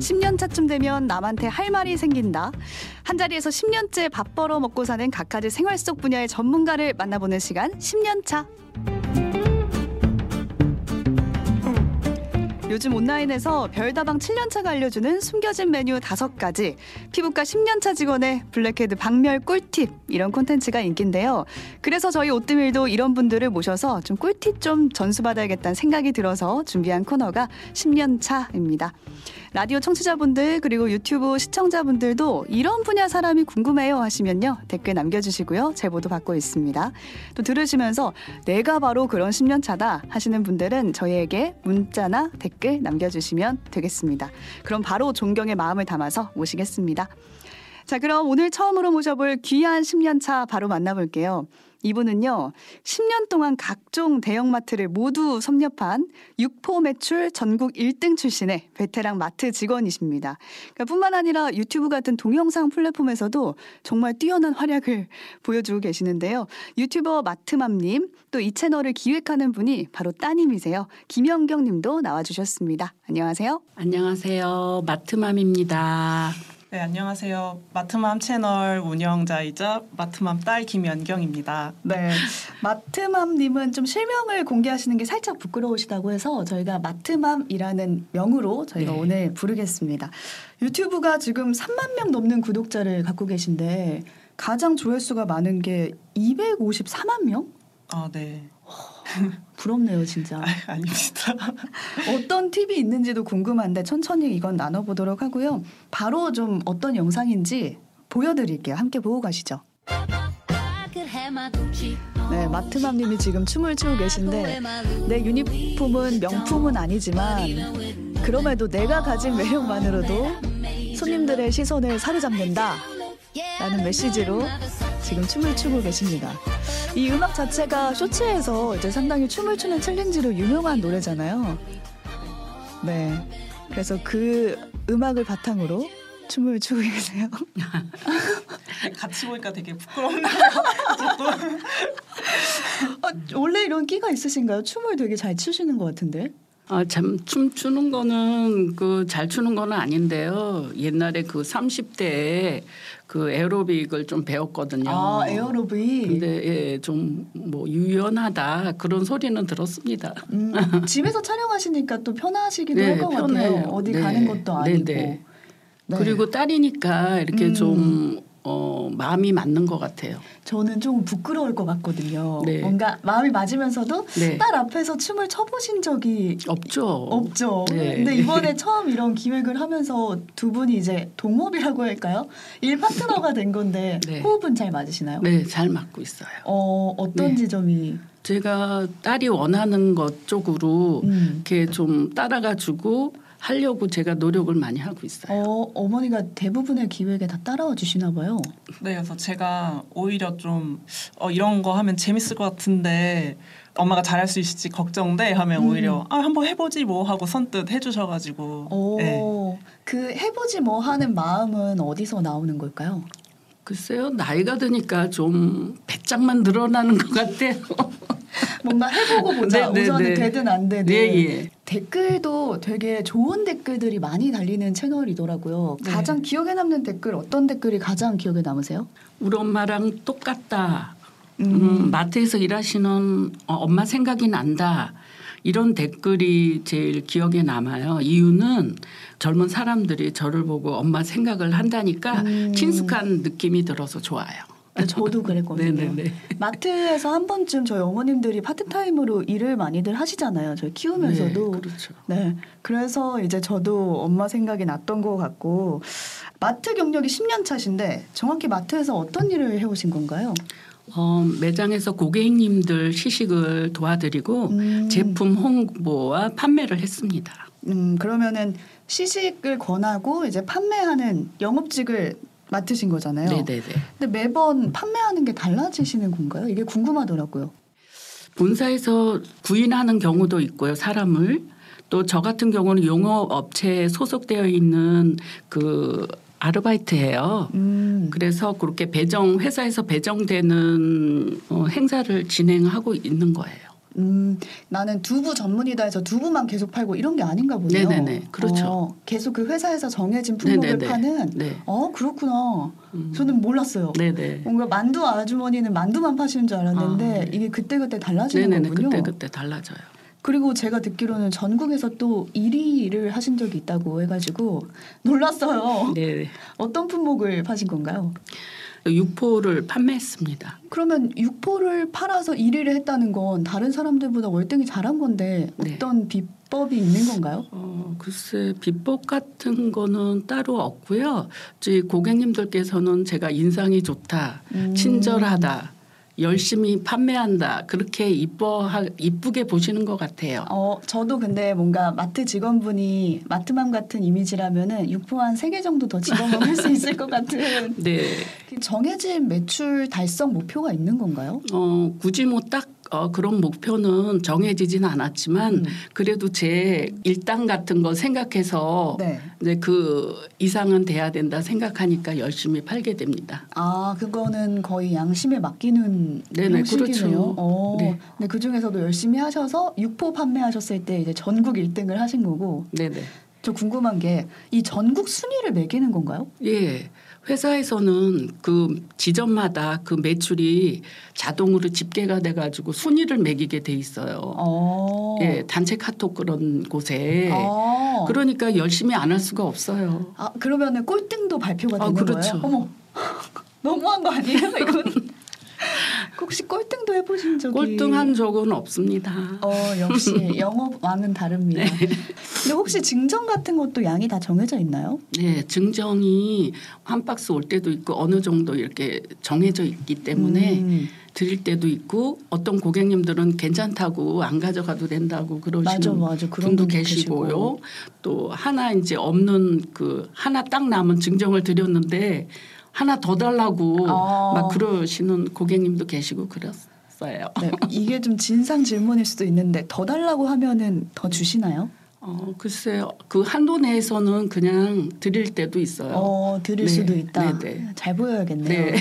10년차쯤 되면 남한테 할 말이 생긴다. 한자리에서 10년째 밥 벌어 먹고 사는 각가지 생활 속 분야의 전문가를 만나보는 시간 10년차. 요즘 온라인에서 별다방 7년차가 알려주는 숨겨진 메뉴 5가지, 피부과 10년차 직원의 블랙헤드 박멸 꿀팁, 이런 콘텐츠가 인기인데요. 그래서 저희 오뜨밀도 이런 분들을 모셔서 좀 꿀팁 좀 전수받아야겠다는 생각이 들어서 준비한 코너가 10년차입니다. 라디오 청취자분들 그리고 유튜브 시청자분들도 이런 분야 사람이 궁금해요 하시면요, 댓글 남겨주시고요. 제보도 받고 있습니다. 또 들으시면서 내가 바로 그런 10년차다 하시는 분들은 저희에게 문자나 댓글 남겨주시면 되겠습니다. 그럼 바로 존경의 마음을 담아서 모시겠습니다. 자, 그럼 오늘 처음으로 모셔볼 귀한 10년차 바로 만나볼게요. 이분은요, 10년 동안 각종 대형마트를 모두 섭렵한 육포 매출 전국 1등 출신의 베테랑 마트 직원이십니다. 그러니까 뿐만 아니라 유튜브 같은 동영상 플랫폼에서도 정말 뛰어난 활약을 보여주고 계시는데요. 유튜버 마트맘님, 또 이 채널을 기획하는 분이 바로 따님이세요. 김연경 님도 나와주셨습니다. 안녕하세요. 안녕하세요. 마트맘입니다. 네, 안녕하세요. 마트맘 채널 운영자이자 마트맘 딸 김연경입니다. 네, 마트맘님은 좀 실명을 공개하시는 게 살짝 부끄러우시다고 해서 저희가 마트맘이라는 명으로 저희가 오늘 부르겠습니다. 유튜브가 지금 3만 명 넘는 구독자를 갖고 계신데 가장 조회수가 많은 게 254만 명? 아, 네. 부럽네요, 진짜. 아, 아닙니다. 어떤 팁이 있는지도 궁금한데 천천히 이건 나눠보도록 하고요. 바로 좀 어떤 영상인지 보여드릴게요. 함께 보고 가시죠. 네, 마트맘님이 지금 춤을 추고 계신데 내 유니폼은 명품은 아니지만 그럼에도 내가 가진 매력만으로도 손님들의 시선을 사로잡는다 라는 메시지로 지금 춤을 추고 계십니다. 이 음악 자체가 쇼츠에서 이제 상당히 춤을 추는 챌린지로 유명한 노래잖아요. 네, 그래서 그 음악을 바탕으로 춤을 추고 계세요. 같이 보니까 되게 부끄럽네요. 원래 이런 끼가 있으신가요? 춤을 되게 잘 추시는 것 같은데. 아, 참, 춤추는 거는 잘 추는 거는 아닌데요. 옛날에 30대에 에어로빅을 좀 배웠거든요. 아, 에어로빅. 근데 예, 좀 뭐 유연하다 그런 소리는 들었습니다. 집에서 촬영하시니까 또 편하시기도 할 것 같아요. 어디 가는 것도 아니고. 네. 그리고 딸이니까 이렇게 좀 마음이 맞는 것 같아요. 저는 조금 부끄러울 것 같거든요. 네. 뭔가 마음이 맞으면서도 딸 앞에서 춤을 춰보신 적이 없죠. 네. 근데 이번에 처음 이런 기획을 하면서 두 분이 이제 동업이라고 할까요? 일 파트너가 된 건데 호흡은 잘 맞으시나요? 네, 잘 맞고 있어요. 어떤 지점이? 제가 딸이 원하는 것 쪽으로 이렇게 좀 따라가지고 하려고 제가 노력을 많이 하고 있어요. 어머니가 대부분의 기획에 다 따라와 주시나 봐요. 네, 그래서 제가 오히려 좀 이런 거 하면 재밌을 것 같은데 엄마가 잘할 수 있을지 걱정돼 하면 오히려 한번 해보지 뭐 하고 선뜻 해주셔가지고. 그 해보지 뭐 하는 마음은 어디서 나오는 걸까요? 글쎄요, 나이가 드니까 좀 배짱만 늘어나는 것 같아요. 뭔가 해보고 보자. 우선은 되든 안 되든. 댓글도 되게 좋은 댓글들이 많이 달리는 채널이더라고요. 가장 기억에 남는 댓글, 어떤 댓글이 가장 기억에 남으세요? 우리 엄마랑 똑같다. 마트에서 일하시는 엄마 생각이 난다. 이런 댓글이 제일 기억에 남아요. 이유는 젊은 사람들이 저를 보고 엄마 생각을 한다니까 친숙한 느낌이 들어서 좋아요. 저도 그랬거든요. 네네네. 마트에서 한 번쯤 저희 어머님들이 파트타임으로 일을 많이들 하시잖아요. 저희 키우면서도. 네, 그렇죠. 네, 그래서 이제 저도 엄마 생각이 났던 것 같고. 마트 경력이 10년 차신데 정확히 마트에서 어떤 일을 해오신 건가요? 매장에서 고객님들 시식을 도와드리고 제품 홍보와 판매를 했습니다. 그러면은 시식을 권하고 이제 판매하는 영업직을 맡으신 거잖아요. 네네네. 근데 매번 판매하는 게 달라지시는 건가요? 이게 궁금하더라고요. 본사에서 구인하는 경우도 있고요, 사람을. 또 저 같은 경우는 용업업체에 소속되어 있는 아르바이트예요. 그래서 그렇게 회사에서 배정되는 행사를 진행하고 있는 거예요. 나는 두부 전문이다 해서 두부만 계속 팔고 이런 게 아닌가 보네요. 네네네. 그렇죠. 계속 그 회사에서 정해진 품목을 네네네. 파는. 네. 그렇구나. 저는 몰랐어요. 네네. 뭔가 만두 아주머니는 만두만 파시는 줄 알았는데 이게 그때그때 달라지는 네네네. 거군요. 그때그때 달라져요. 그리고 제가 듣기로는 전국에서 또 1위를 하신 적이 있다고 해가지고 놀랐어요. 네. 어떤 품목을 파신 건가요? 육포를 판매했습니다. 그러면 육포를 팔아서 1위를 했다는 건 다른 사람들보다 월등히 잘한 건데 어떤 비법이 있는 건가요? 글쎄 비법 같은 거는 따로 없고요. 고객님들께서는 제가 인상이 좋다, 친절하다, 열심히 판매한다 그렇게 이쁘게 보시는 것 같아요. 저도 근데 뭔가 마트 직원분이 마트맘 같은 이미지라면은 육포 한 3개 정도 더 직원을 할 수 있을 것 같은. 네. 정해진 매출 달성 목표가 있는 건가요? 굳이 뭐 딱 그런 목표는 정해지진 않았지만 그래도 제 일당 같은 거 생각해서 이제 그 이상은 돼야 된다 생각하니까 열심히 팔게 됩니다. 그거는 거의 양심에 맡기는 형식이네요. 그렇죠. 근데 그 중에서도 열심히 하셔서 육포 판매하셨을 때 이제 전국 1등을 하신 거고. 네네. 저 궁금한 게 이 전국 순위를 매기는 건가요? 예. 회사에서는 그 지점마다 그 매출이 자동으로 집계가 돼가지고 순위를 매기게 돼 있어요. 예, 단체 카톡 그런 곳에. 그러니까 열심히 안 할 수가 없어요. 그러면은 꼴등도 발표가 되는 그렇죠. 거예요? 어머, 너무한 거 아니에요? 이건? 혹시 꼴등도 해보신 적이? 꼴등한 적은 없습니다. 역시 영업왕은 다릅니다. 네. 근데 혹시 증정 같은 것도 양이 다 정해져 있나요? 네, 증정이 한 박스 올 때도 있고 어느 정도 이렇게 정해져 있기 때문에 드릴 때도 있고 어떤 고객님들은 괜찮다고 안 가져가도 된다고 그러시는 분도 계시고요. 또 하나 이제 없는 그 하나 딱 남은 증정을 드렸는데 하나 더 달라고 막 그러시는 고객님도 계시고 그랬어요. 네, 이게 좀 진상 질문일 수도 있는데 더 달라고 하면은 더 주시나요? 글쎄요. 그 한도 내에서는 그냥 드릴 때도 있어요. 드릴 수도 있다. 네네. 잘 보여야겠네요. 네.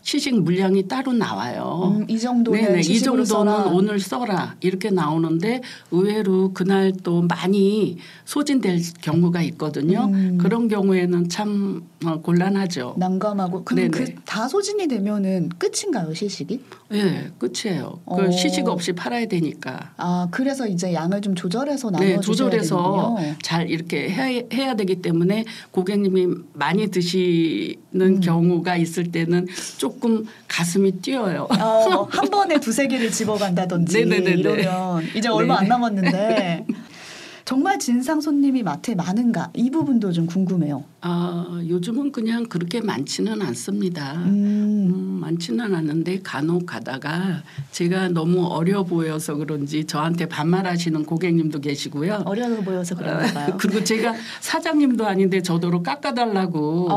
시식 물량이 따로 나와요. 이 정도는 시식으로 써라. 오늘 써라 이렇게 나오는데 의외로 그날 또 많이 소진될 경우가 있거든요. 그런 경우에는 참 곤란하죠. 난감하고. 그럼 다 소진이 되면은 끝인가요 시식이? 네, 끝이에요. 그 시식 없이 팔아야 되니까. 그래서 이제 양을 좀 조절해서 나눠주세요. 조절해서 잘 이렇게 해야 되기 때문에 고객님이 많이 드시는 경우가 있을 때는 조금 가슴이 뛰어요. 한 번에 2-3개를 집어간다든지 이러면 이제 얼마 안 남았는데 정말 진상 손님이 마트에 많은가? 이 부분도 좀 궁금해요. 요즘은 그냥 그렇게 많지는 않습니다. 많지는 않는데 간혹 가다가 제가 너무 어려 보여서 그런지 저한테 반말하시는 고객님도 계시고요. 어려 보여서 그런가 봐요. 그리고 제가 사장님도 아닌데 저더러 깎아달라고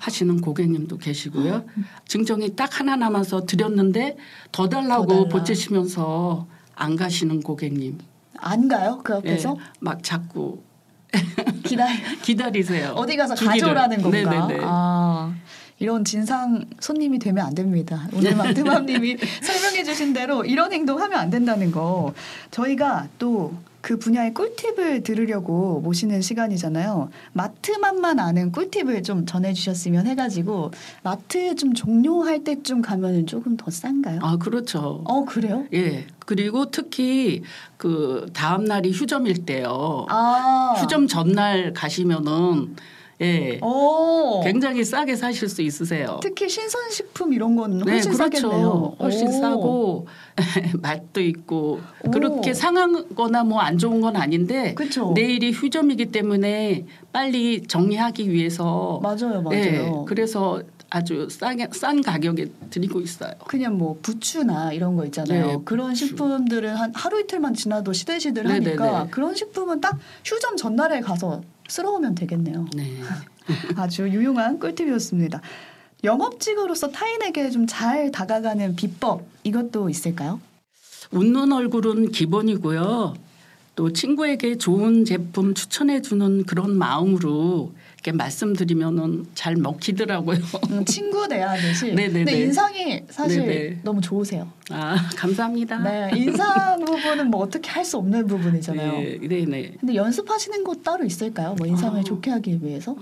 하시는 고객님도 계시고요. 증정이 딱 하나 남아서 드렸는데 더 달라고 보채시면서 안 가시는 고객님. 안 가요? 그 앞에서? 네, 막 자꾸 기다리세요. 어디 가서 가져오라는 건가? 네네네. 이런 진상 손님이 되면 안 됩니다. 오늘 마트맘님이 설명해 주신 대로 이런 행동하면 안 된다는 거. 저희가 또 그 분야의 꿀팁을 들으려고 모시는 시간이잖아요. 마트맘만 아는 꿀팁을 좀 전해주셨으면 해가지고 마트 좀 종료할 때쯤 가면은 조금 더 싼가요? 그렇죠. 그래요? 예. 그리고 특히 그 다음 날이 휴점일 때요. 휴점 전날 가시면은 예, 굉장히 싸게 사실 수 있으세요. 특히 신선식품 이런 건 훨씬 싸겠네요. 훨씬 싸고 맛도 있고 그렇게 상하거나 뭐 안 좋은 건 아닌데 그쵸? 내일이 휴점이기 때문에 빨리 정리하기 위해서 맞아요. 예, 그래서 아주 싼 가격에 드리고 있어요. 그냥 뭐 부추나 이런 거 있잖아요. 네, 그런 식품들은 한 하루 이틀만 지나도 시들시들하니까 그런 식품은 딱 휴점 전날에 가서 쓸어오면 되겠네요. 네. 아주 유용한 꿀팁이었습니다. 영업직으로서 타인에게 좀 잘 다가가는 비법 이것도 있을까요? 웃는 얼굴은 기본이고요. 또 친구에게 좋은 제품 추천해주는 그런 마음으로 이렇게 말씀드리면은 잘 먹히더라고요. 친구 대하듯이. 네네네. 근데 인상이 사실 네네. 너무 좋으세요. 아 감사합니다. 네, 인사 부분은 뭐 어떻게 할 수 없는 부분이잖아요. 네, 네네. 근데 연습하시는 거 따로 있을까요? 뭐 인상을 좋게 하기 위해서?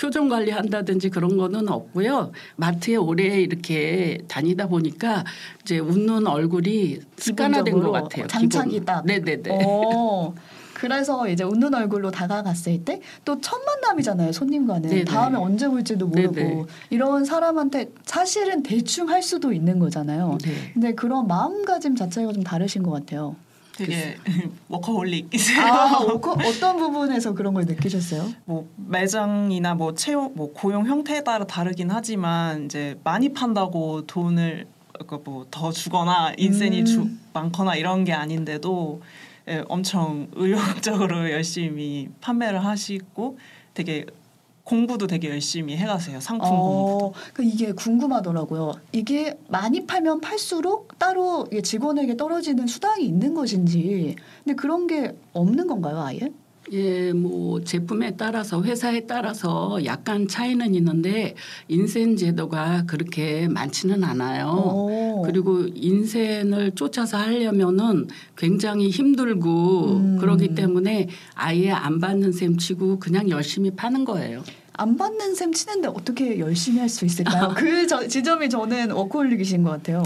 표정 관리한다든지 그런 거는 없고요. 마트에 오래 이렇게 다니다 보니까 이제 웃는 얼굴이 습관화된 것 같아요. 장착이 딱. 네네네. 오, 그래서 이제 웃는 얼굴로 다가갔을 때 또 첫 만남이잖아요. 손님과는. 네네. 다음에 언제 올지도 모르고 네네. 이런 사람한테 사실은 대충 할 수도 있는 거잖아요. 네네. 근데 그런 마음가짐 자체가 좀 다르신 것 같아요. 되게 워커홀릭이세요. 아, 어떤 부분에서 그런 걸 느끼셨어요? 뭐 매장이나 뭐 채용, 뭐 고용 형태에 따라 다르긴 하지만 이제 많이 판다고 돈을 뭐 더 주거나 인센이 많거나 이런 게 아닌데도 예, 엄청 의욕적으로 열심히 판매를 하시고 되게. 공부도 되게 열심히 해가세요. 상품 공부도. 그러니까 이게 궁금하더라고요. 이게 많이 팔면 팔수록 따로 직원에게 떨어지는 수당이 있는 것인지. 근데 그런 게 없는 건가요, 아예? 예, 뭐 제품에 따라서 회사에 따라서 약간 차이는 있는데 인센 제도가 그렇게 많지는 않아요. 오. 그리고 인센을 쫓아서 하려면은 굉장히 힘들고 그러기 때문에 아예 안 받는 셈 치고 그냥 열심히 파는 거예요. 안 받는 셈 치는데 어떻게 열심히 할 수 있을까요? 그 지점이 저는 워커홀릭이신 것 같아요.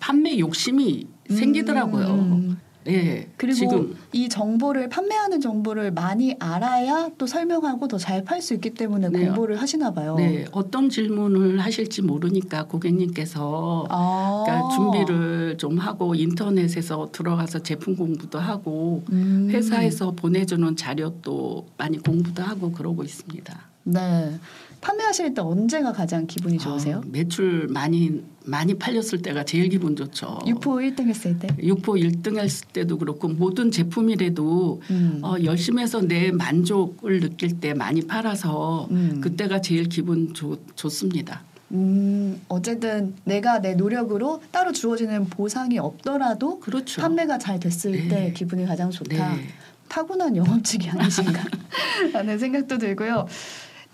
판매 욕심이 생기더라고요. 예. 그리고 지금. 이 정보를 판매하는 정보를 많이 알아야 또 설명하고 더 잘 팔 수 있기 때문에 네. 공부를 하시나 봐요. 네. 어떤 질문을 하실지 모르니까 고객님께서 그러니까 준비를 좀 하고 인터넷에서 들어가서 제품 공부도 하고 회사에서 보내주는 자료도 많이 공부도 하고 그러고 있습니다. 네. 판매하실 때 언제가 가장 기분이 좋으세요? 매출 많이 팔렸을 때가 제일 기분 좋죠. 유포 1등 했을 때? 유포 1등 했을 때도 그렇고 모든 제품이라도 열심히 해서 내 만족을 느낄 때 많이 팔아서 그때가 제일 기분 좋습니다. 어쨌든 내가 내 노력으로 따로 주어지는 보상이 없더라도 그렇죠. 판매가 잘 됐을 네. 때 기분이 가장 좋다. 네. 타고난 영업직이 아니신가 라는 생각도 들고요.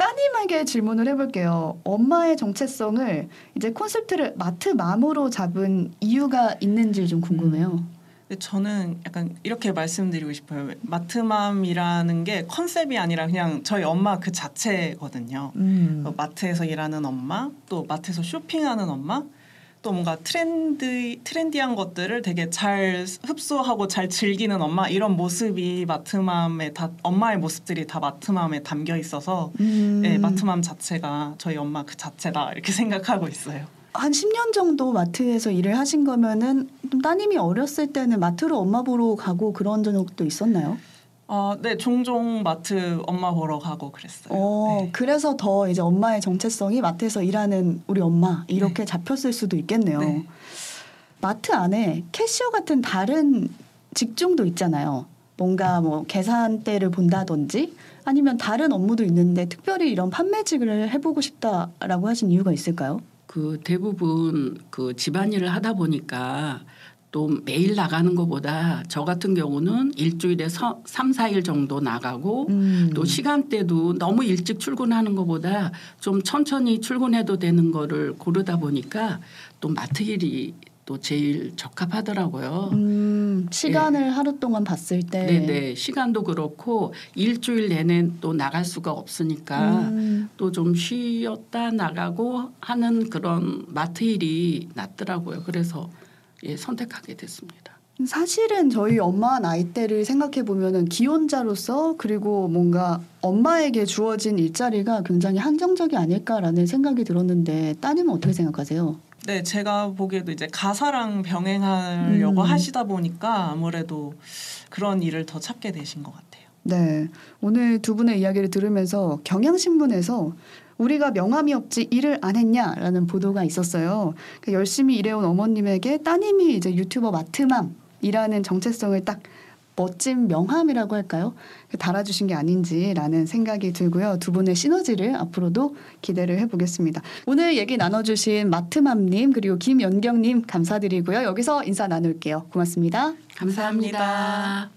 따님에게 질문을 해볼게요. 엄마의 정체성을 이제 콘셉트를 마트맘으로 잡은 이유가 있는지 좀 궁금해요. 저는 약간 이렇게 말씀드리고 싶어요. 마트맘이라는 게 컨셉이 아니라 그냥 저희 엄마 그 자체거든요. 마트에서 일하는 엄마, 또 마트에서 쇼핑하는 엄마, 또 뭔가 트렌디한 것들을 되게 잘 흡수하고 잘 즐기는 엄마 이런 모습이 마트맘에 다 엄마의 모습들이 다 마트맘에 담겨 있어서 예, 마트맘 자체가 저희 엄마 그 자체다 이렇게 생각하고 있어요. 한 10년 정도 마트에서 일을 하신 거면은 따님이 어렸을 때는 마트로 엄마 보러 가고 그런 적도 있었나요? 네, 종종 마트 엄마 보러 가고 그랬어요. 네. 그래서 더 이제 엄마의 정체성이 마트에서 일하는 우리 엄마 이렇게 네. 잡혔을 수도 있겠네요. 네. 마트 안에 캐시어 같은 다른 직종도 있잖아요. 뭔가 뭐 계산대를 본다든지 아니면 다른 업무도 있는데 특별히 이런 판매직을 해보고 싶다라고 하신 이유가 있을까요? 그 대부분 그 집안일을 하다 보니까 또 매일 나가는 것보다 저 같은 경우는 일주일에 3-4일 정도 나가고 또 시간대도 너무 일찍 출근하는 것보다 좀 천천히 출근해도 되는 거를 고르다 보니까 또 마트 일이 또 제일 적합하더라고요. 시간을 네. 하루 동안 봤을 때. 네네. 시간도 그렇고 일주일 내내 또 나갈 수가 없으니까 또 좀 쉬었다 나가고 하는 그런 마트 일이 낫더라고요. 그래서 예, 선택하게 됐습니다. 사실은 저희 엄마 나이대를 생각해보면 기혼자로서 그리고 뭔가 엄마에게 주어진 일자리가 굉장히 한정적이 아닐까라는 생각이 들었는데 따님은 어떻게 생각하세요? 네, 제가 보기에도 이제 가사랑 병행하려고 하시다 보니까 아무래도 그런 일을 더 찾게 되신 것 같아요. 네, 오늘 두 분의 이야기를 들으면서 경향신문에서 우리가 명함이 없지 일을 안 했냐라는 보도가 있었어요. 그러니까 열심히 일해온 어머님에게 따님이 이제 유튜버 마트맘이라는 정체성을 딱 멋진 명함이라고 할까요? 달아주신 게 아닌지라는 생각이 들고요. 두 분의 시너지를 앞으로도 기대를 해보겠습니다. 오늘 얘기 나눠주신 마트맘님 그리고 김연경님 감사드리고요. 여기서 인사 나눌게요. 고맙습니다. 감사합니다.